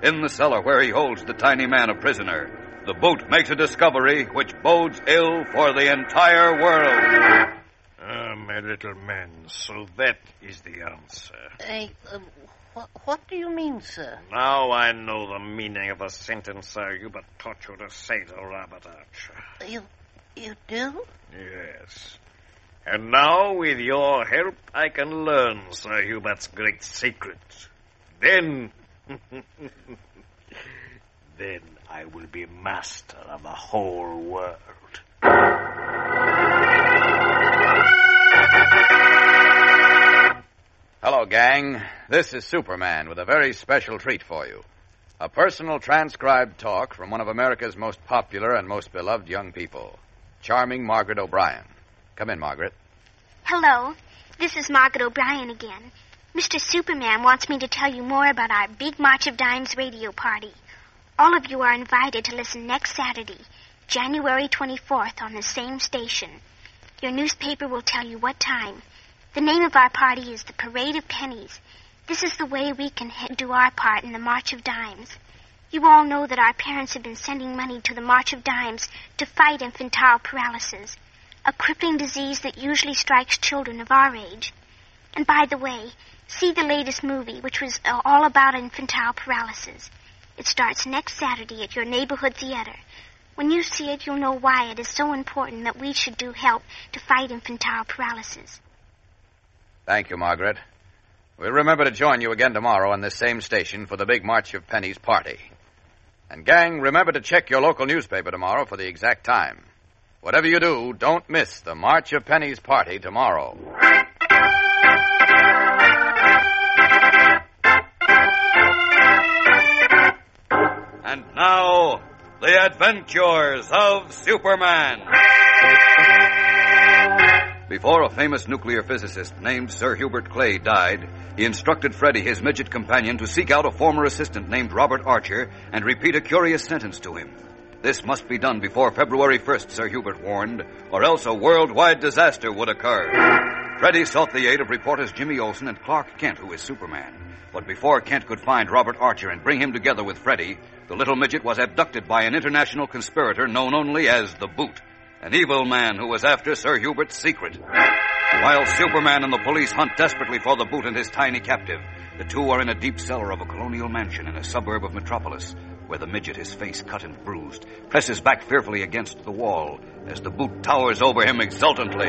in the cellar where he holds the tiny man a prisoner, the Boot makes a discovery which bodes ill for the entire world. Ah, my little man, so that is the answer. What do you mean, sir? Now I know the meaning of the sentence Sir Hubert taught you to say to Robert Archer. You do? Yes. And now, with your help, I can learn Sir Hubert's great secret. Then I will be master of the whole world. Hello, gang. This is Superman with a very special treat for you. A personal transcribed talk from one of America's most popular and most beloved young people, charming Margaret O'Brien. Come in, Margaret. Hello. This is Margaret O'Brien again. Mr. Superman wants me to tell you more about our big March of Dimes radio party. All of you are invited to listen next Saturday, January 24th, on the same station. Your newspaper will tell you what time. The name of our party is the Parade of Pennies. This is the way we can do our part in the March of Dimes. You all know that our parents have been sending money to the March of Dimes to fight infantile paralysis, a crippling disease that usually strikes children of our age. And by the way, see the latest movie, which was all about infantile paralysis. It starts next Saturday at your neighborhood theater. When you see it, you'll know why it is so important that we should do help to fight infantile paralysis. Thank you, Margaret. We'll remember to join you again tomorrow on this same station for the big March of Pennies party. And, gang, remember to check your local newspaper tomorrow for the exact time. Whatever you do, don't miss the March of Pennies party tomorrow. And now, The Adventures of Superman. Before a famous nuclear physicist named Sir Hubert Clay died, he instructed Freddy, his midget companion, to seek out a former assistant named Robert Archer and repeat a curious sentence to him. This must be done before February 1st, Sir Hubert warned, or else a worldwide disaster would occur. Freddy sought the aid of reporters Jimmy Olsen and Clark Kent, who is Superman. But before Kent could find Robert Archer and bring him together with Freddy, the little midget was abducted by an international conspirator known only as the Boot, an evil man who was after Sir Hubert's secret. While Superman and the police hunt desperately for the Boot and his tiny captive, the two are in a deep cellar of a colonial mansion in a suburb of Metropolis, where the midget, his face cut and bruised, presses back fearfully against the wall as the Boot towers over him exultantly.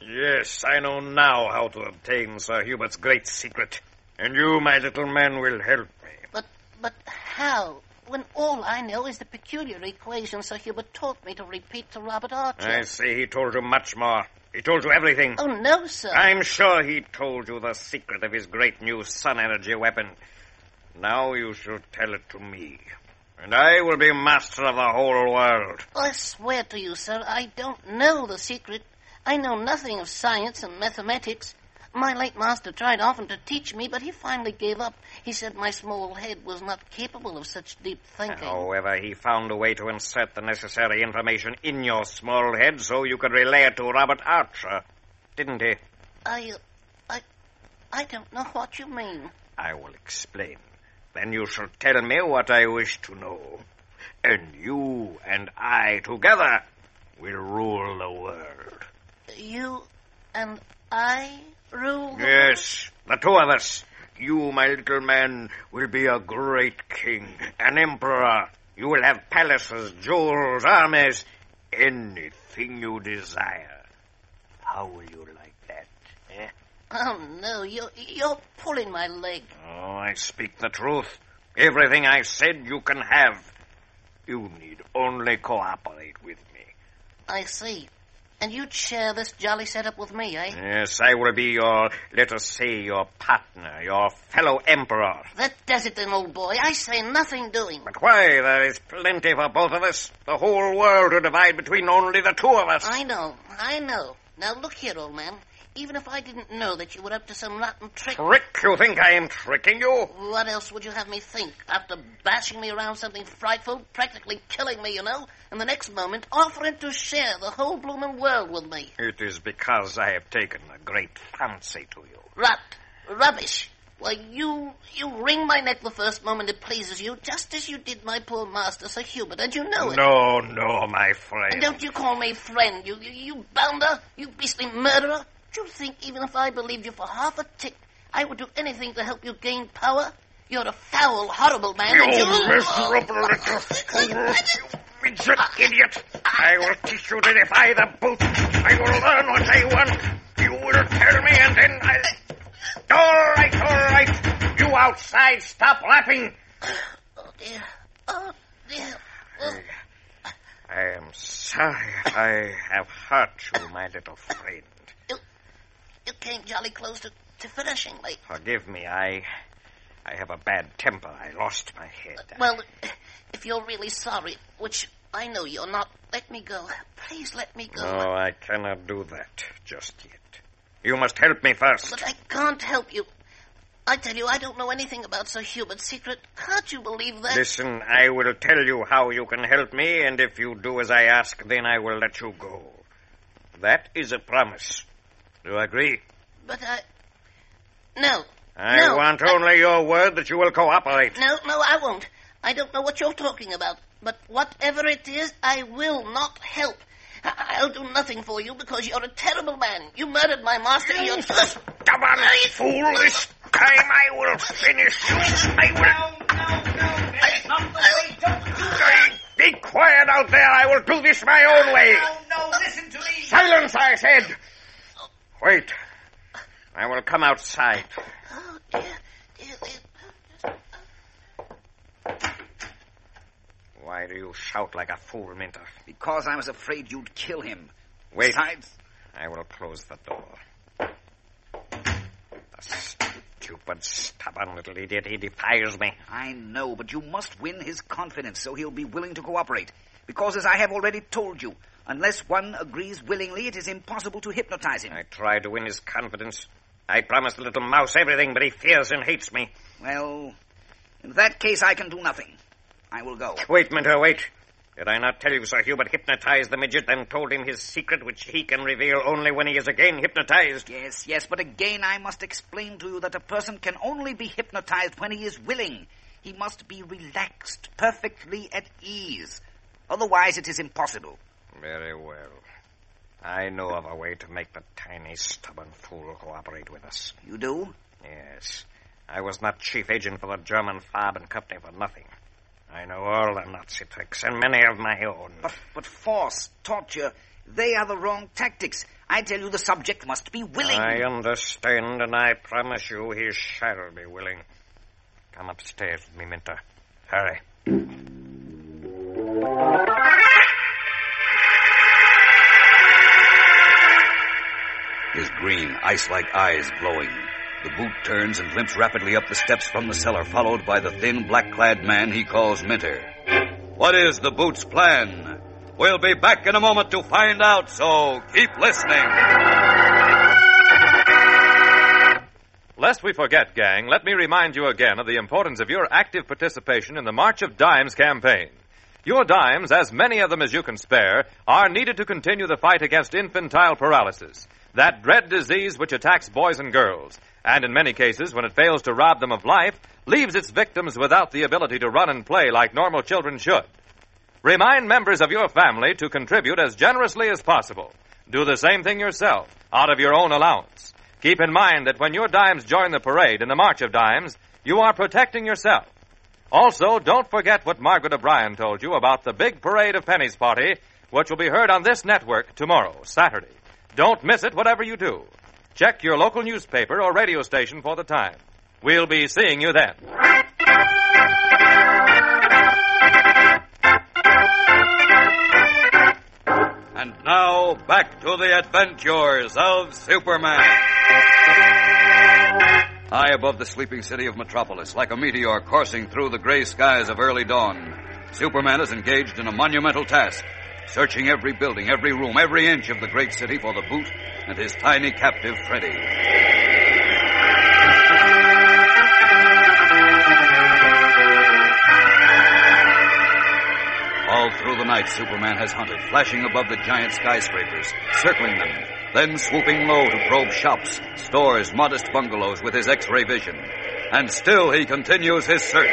Yes, I know now how to obtain Sir Hubert's great secret. And you, my little man, will help me. But how? When all I know is the peculiar equation Sir Hubert taught me to repeat to Robert Archer. I see he told you much more. He told you everything. Oh, no, sir. I'm sure he told you the secret of his great new sun energy weapon. Now you shall tell it to me, and I will be master of the whole world. I swear to you, sir, I don't know the secret. I know nothing of science and mathematics. My late master tried often to teach me, but he finally gave up. He said my small head was not capable of such deep thinking. However, he found a way to insert the necessary information in your small head so you could relay it to Robert Archer, didn't he? I don't know what you mean. I will explain. Then you shall tell me what I wish to know. And you and I together will rule the world. You and I... Yes, the two of us. You, my little man, will be a great king, an emperor, You will have palaces, jewels, armies, anything you desire. How will you like that, eh? Oh, no, you're pulling my leg. Oh, I speak the truth. Everything I said you can have. You need only cooperate with me. I see. And you'd share this jolly setup with me, eh? Yes, I will be your, let us say, your partner, your fellow emperor. That does it then, old boy. I say nothing doing. But why? There is plenty for both of us. The whole world to divide between only the two of us. I know. Now look here, old man. Even if I didn't know that you were up to some rotten trick... Trick? You think I am tricking you? What else would you have me think? After bashing me around something frightful, practically killing me, you know, and the next moment offering to share the whole blooming world with me. It is because I have taken a great fancy to you. Rot. Rubbish. Why, you wring my neck the first moment it pleases you, just as you did my poor master, Sir Hubert, and you know it. No, my friend. And don't you call me friend, you bounder, you beastly murderer. Do you think even if I believed you for half a tick, I would do anything to help you gain power? You're a foul, horrible man. You miserable little fool. Midget idiot. I will teach you to defy the boot. I will learn what I want. You will tell me and then I'll... All right. You outside, stop laughing. Oh, dear. Oh. I am sorry I have hurt you, my little friend. You came jolly close to finishing me. Forgive me, I have a bad temper. I lost my head. Well, if you're really sorry, which I know you're not, let me go. Please let me go. No, I cannot do that just yet. You must help me first. But I can't help you. I tell you, I don't know anything about Sir Hubert's secret. Can't you believe that? Listen, I will tell you how you can help me, and if you do as I ask, then I will let you go. That is a promise. Do you agree? But I... No. I want only your word that you will cooperate. No, I won't. I don't know what you're talking about. But whatever it is, I will not help. I'll do nothing for you because you're a terrible man. You murdered my master. You're stubborn fool. This time I will finish you. I will... No. That's not the way. Don't do that. Be quiet out there. I will do this my own way. No, listen to me. Silence, I said. Wait. I will come outside. Oh, dear. Why do you shout like a fool, Minter? Because I was afraid you'd kill him. Wait. Besides, I will close the door. The stupid, stubborn little idiot, he defies me. I know, but you must win his confidence so he'll be willing to cooperate. Because, as I have already told you, unless one agrees willingly, it is impossible to hypnotize him. I tried to win his confidence. I promised the little mouse everything, but he fears and hates me. Well, in that case, I can do nothing. I will go. Wait, Minter, wait. Did I not tell you Sir Hubert hypnotized the midget and told him his secret, which he can reveal only when he is again hypnotized? Yes, but again I must explain to you that a person can only be hypnotized when he is willing. He must be relaxed, perfectly at ease. Otherwise, it is impossible. Very well. I know of a way to make the tiny, stubborn fool cooperate with us. You do? Yes. I was not chief agent for the German Farben company for nothing. I know all the Nazi tricks, and many of my own. But force, torture, they are the wrong tactics. I tell you the subject must be willing. I understand, and I promise you he shall be willing. Come upstairs with me, Minter. Hurry. His green, ice-like eyes glowing, the boot turns and limps rapidly up the steps from the cellar, followed by the thin, black-clad man he calls Minter. What is the boot's plan? We'll be back in a moment to find out, so keep listening. Lest we forget, gang, let me remind you again of the importance of your active participation in the March of Dimes campaign. Your dimes, as many of them as you can spare, are needed to continue the fight against infantile paralysis, that dread disease which attacks boys and girls, and in many cases, when it fails to rob them of life, leaves its victims without the ability to run and play like normal children should. Remind members of your family to contribute as generously as possible. Do the same thing yourself, out of your own allowance. Keep in mind that when your dimes join the parade in the March of Dimes, you are protecting yourself. Also, don't forget what Margaret O'Brien told you about the big Parade of Pennies party, which will be heard on this network tomorrow, Saturday. Don't miss it, whatever you do. Check your local newspaper or radio station for the time. We'll be seeing you then. And now, back to the adventures of Superman. High above the sleeping city of Metropolis, like a meteor coursing through the gray skies of early dawn, Superman is engaged in a monumental task, searching every building, every room, every inch of the great city for the Boot and his tiny captive, Freddy. All through the night, Superman has hunted, flashing above the giant skyscrapers, circling them, then swooping low to probe shops, stores, modest bungalows with his X-ray vision. And still he continues his search.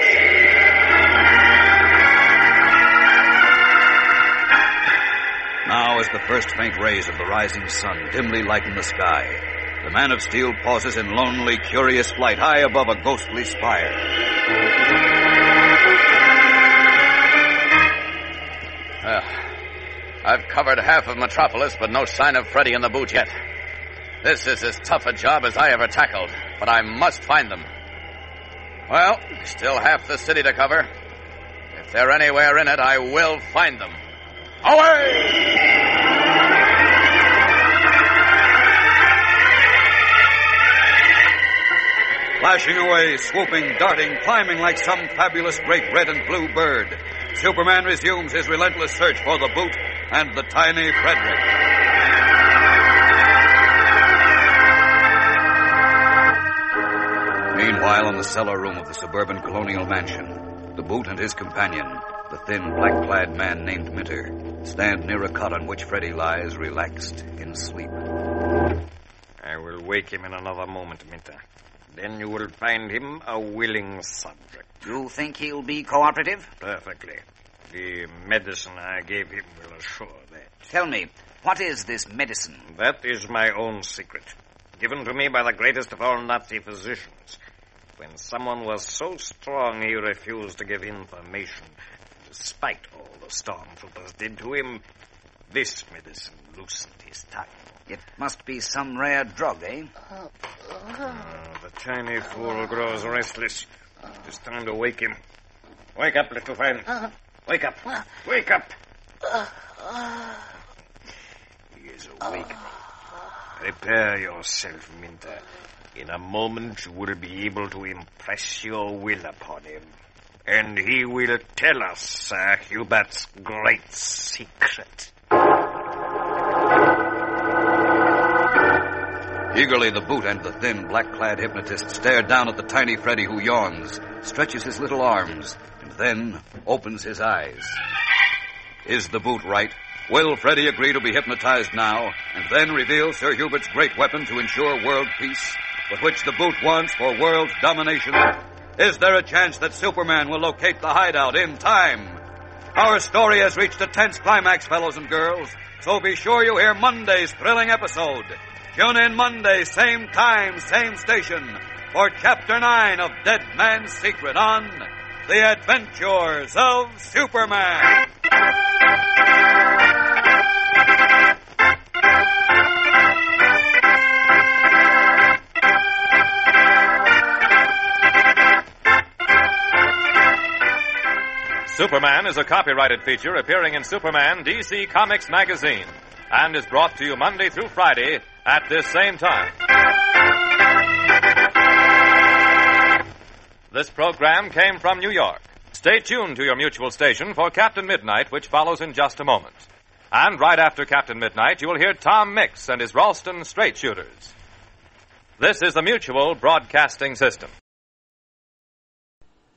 Now, as the first faint rays of the rising sun dimly lighten the sky, the Man of Steel pauses in lonely, curious flight high above a ghostly spire. I've covered half of Metropolis, but no sign of Freddy and the Boot yet. This is as tough a job as I ever tackled, but I must find them. Well, still half the city to cover. If they're anywhere in it, I will find them. Away! Flashing away, swooping, darting, climbing like some fabulous great red and blue bird, Superman resumes his relentless search for the Boot and the tiny Frederick. Meanwhile, in the cellar room of the suburban colonial mansion, the Boot and his companion, the thin, black-clad man named Minter, stand near a cot on which Freddy lies relaxed in sleep. I will wake him in another moment, Minter. Then you will find him a willing subject. You think he'll be cooperative? Perfectly. The medicine I gave him will assure that. Tell me, what is this medicine? That is my own secret, given to me by the greatest of all Nazi physicians. When someone was so strong he refused to give information, despite all the stormtroopers did to him, this medicine loosened his tongue. It must be some rare drug, eh? The tiny fool grows restless. It is time to wake him. Wake up, little friend. Wake up. Wake up. He is awake. Prepare yourself, Minter. In a moment you will be able to impress your will upon him. And he will tell us Sir Hubert's great secret. Eagerly, the Boot and the thin, black-clad hypnotist stare down at the tiny Freddy who yawns, stretches his little arms, and then opens his eyes. Is the Boot right? Will Freddy agree to be hypnotized now, and then reveal Sir Hubert's great weapon to ensure world peace, with which the Boot wants for world domination? Is there a chance that Superman will locate the hideout in time? Our story has reached a tense climax, fellows and girls, so be sure you hear Monday's thrilling episode. Tune in Monday, same time, same station, for Chapter 9 of Dead Man's Secret on The Adventures of Superman. Superman is a copyrighted feature appearing in Superman DC Comics magazine and is brought to you Monday through Friday at this same time. This program came from New York. Stay tuned to your Mutual station for Captain Midnight, which follows in just a moment. And right after Captain Midnight, you will hear Tom Mix and his Ralston straight shooters. This is the Mutual Broadcasting System.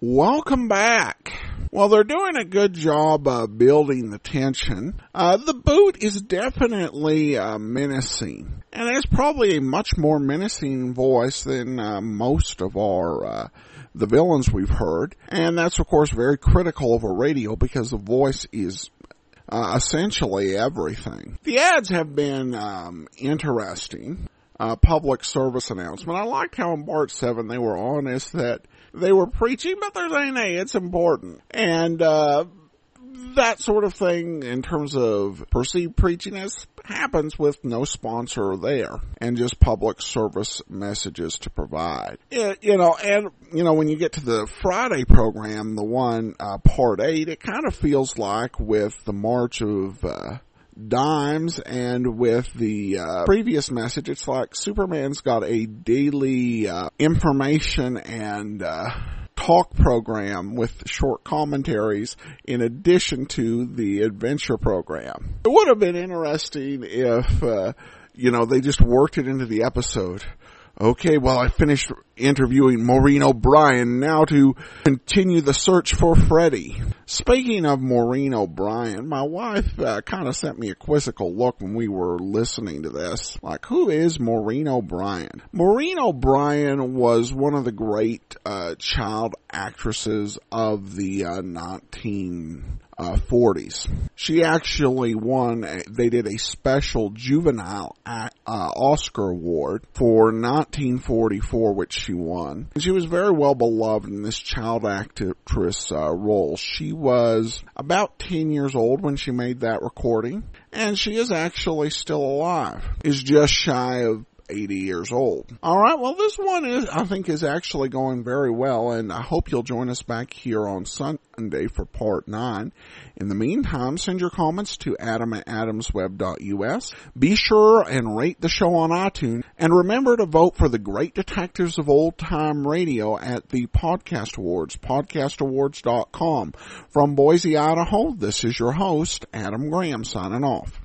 Welcome back. Well, they're doing a good job of building the tension. The Boot is definitely menacing. And it's probably a much more menacing voice than most of our the villains we've heard. And that's, of course, very critical of a radio because the voice is essentially everything. The ads have been interesting. Public service announcement. I liked how in Part 7 they were honest that they were preaching, but they're saying, hey, it's important. And that sort of thing in terms of perceived preachiness happens with no sponsor there and just public service messages to provide. When you get to the Friday program, the one, part 8, it kind of feels like with the March of, Dimes and with the previous message, it's like Superman's got a daily information and talk program with short commentaries in addition to the adventure program. It would have been interesting if they just worked it into the episode. Okay, well, I finished interviewing Maureen O'Brien. Now to continue the search for Freddy. Speaking of Maureen O'Brien, my wife kind of sent me a quizzical look when we were listening to this. Like, who is Maureen O'Brien? Maureen O'Brien was one of the great child actresses of the 1940s. She actually won, they did a special juvenile Oscar award for 1944, which she won. And she was very well beloved in this child actress role. She was about 10 years old when she made that recording, and she is actually still alive. Is just shy of 80 years old. All right, well, this one is actually going very well, and I hope you'll join us back here on Sunday for Part 9. In the meantime, send your comments to adam@adamsweb.us. Be sure and rate the show on iTunes, and remember to vote for the Great Detectives of Old Time Radio at the Podcast Awards, podcastawards.com. From Boise, Idaho, this is your host, Adam Graham, signing off.